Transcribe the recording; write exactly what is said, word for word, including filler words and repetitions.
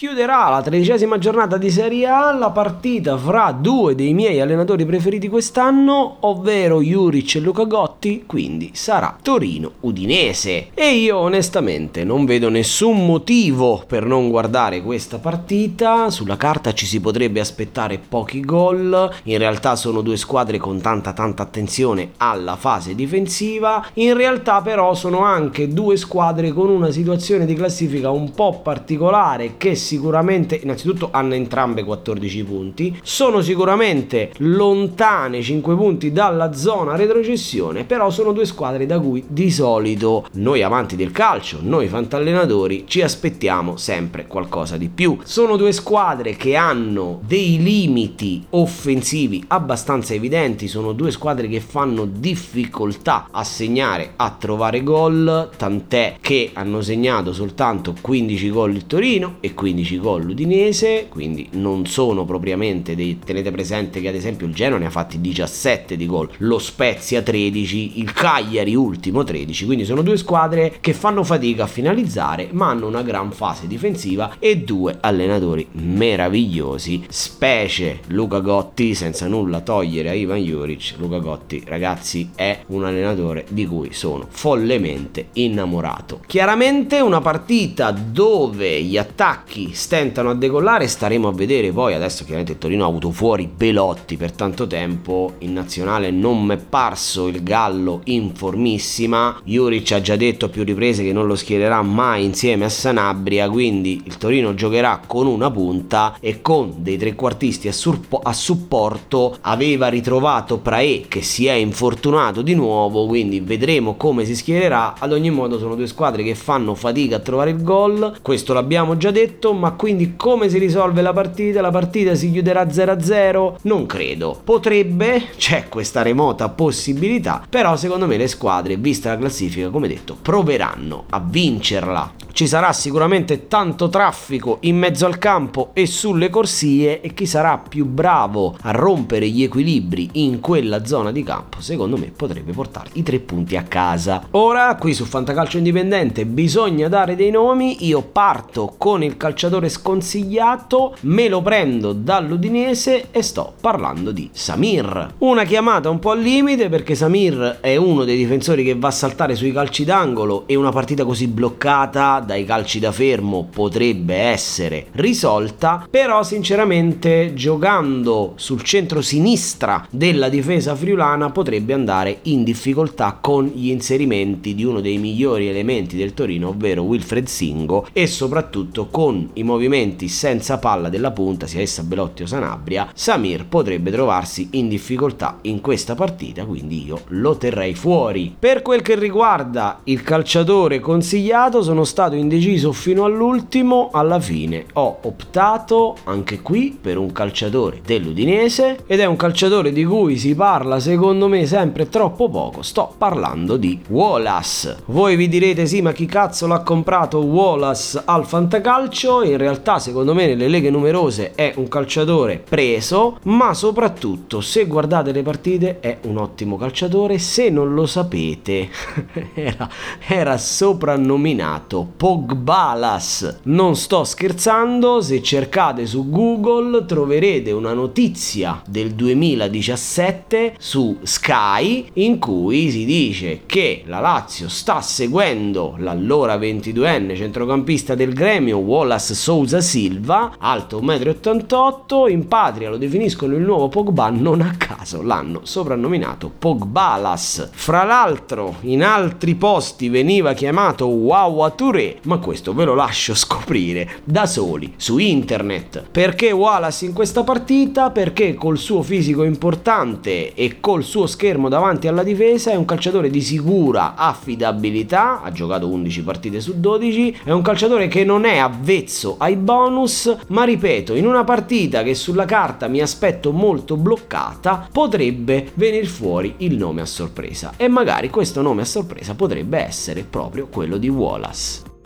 Chiuderà la tredicesima giornata di Serie A la partita fra due dei miei allenatori preferiti quest'anno, ovvero Juric e Luca Gotti, quindi sarà Torino-Udinese. E io onestamente non vedo nessun motivo per non guardare questa partita. Sulla carta ci si potrebbe aspettare pochi gol, in realtà sono due squadre con tanta tanta attenzione alla fase difensiva, in realtà però sono anche due squadre con una situazione di classifica un po' particolare che si sicuramente innanzitutto hanno entrambe quattordici punti, sono sicuramente lontane cinque punti dalla zona retrocessione, però sono due squadre da cui di solito noi amanti del calcio, noi fantallenatori, ci aspettiamo sempre qualcosa di più. Sono due squadre che hanno dei limiti offensivi abbastanza evidenti, sono due squadre che fanno difficoltà a segnare, a trovare gol, tant'è che hanno segnato soltanto quindici gol il Torino e quindici gol l'Udinese, quindi non sono propriamente dei... Tenete presente che ad esempio il Genoa ne ha fatti diciassette di gol, lo Spezia tredici, il Cagliari ultimo tredici, quindi sono due squadre che fanno fatica a finalizzare ma hanno una gran fase difensiva e due allenatori meravigliosi, specie Luca Gotti, senza nulla togliere a Ivan Juric. Luca Gotti, ragazzi, è un allenatore di cui sono follemente innamorato. Chiaramente una partita dove gli attacchi stentano a decollare, staremo a vedere poi. Adesso chiaramente il Torino ha avuto fuori Belotti per tanto tempo, in nazionale non m'è parso il Gallo in formissima, Juric ha già detto a più riprese che non lo schiererà mai insieme a Sanabria, quindi il Torino giocherà con una punta e con dei trequartisti a, surpo- a supporto. Aveva ritrovato Praet che si è infortunato di nuovo, quindi vedremo come si schiererà. Ad ogni modo sono due squadre che fanno fatica a trovare il gol, questo l'abbiamo già detto. Ma quindi come si risolve la partita? La partita si chiuderà zero a zero? Non credo. Potrebbe, c'è questa remota possibilità, però secondo me le squadre, vista la classifica, come detto, proveranno a vincerla. Ci sarà sicuramente tanto traffico in mezzo al campo e sulle corsie, e chi sarà più bravo a rompere gli equilibri in quella zona di campo secondo me potrebbe portare i tre punti a casa. Ora qui su Fantacalcio Indipendente bisogna dare dei nomi, io parto con il calciatore sconsigliato, me lo prendo dall'Udinese e sto parlando di Samir. Una chiamata un po' al limite, perché Samir è uno dei difensori che va a saltare sui calci d'angolo e una partita così bloccata dai calci da fermo potrebbe essere risolta, però sinceramente giocando sul centro-sinistra della difesa friulana potrebbe andare in difficoltà con gli inserimenti di uno dei migliori elementi del Torino, ovvero Wilfred Singo, e soprattutto con i movimenti senza palla della punta, sia essa Belotti o Sanabria, Samir potrebbe trovarsi in difficoltà in questa partita, quindi io lo terrei fuori. Per quel che riguarda il calciatore consigliato, sono stato indeciso fino all'ultimo, alla fine ho optato anche qui per un calciatore dell'Udinese, ed è un calciatore di cui si parla secondo me sempre troppo poco, sto parlando di Wallace. Voi vi direte sì, ma chi cazzo l'ha comprato Wallace al Fantacalcio? In realtà secondo me nelle leghe numerose è un calciatore preso, ma soprattutto se guardate le partite è un ottimo calciatore. Se non lo sapete era, era soprannominato Pogbalas, non sto scherzando. Se cercate su Google troverete una notizia del duemiladiciassette su Sky in cui si dice che la Lazio sta seguendo l'allora ventiduenne centrocampista del Grêmio Wallace Souza Silva, alto uno e ottantotto, in patria lo definiscono il nuovo Pogba, non a caso l'hanno soprannominato Pogbalas. Fra l'altro in altri posti veniva chiamato Wawa Touré, ma questo ve lo lascio scoprire da soli su internet. Perché Wallace in questa partita? Perché col suo fisico importante e col suo schermo davanti alla difesa è un calciatore di sicura affidabilità, ha giocato undici partite su dodici, è un calciatore che non è avvezzo ai bonus, ma ripeto, in una partita che sulla carta mi aspetto molto bloccata potrebbe venir fuori il nome a sorpresa, e magari questo nome a sorpresa potrebbe essere proprio quello di Wallace.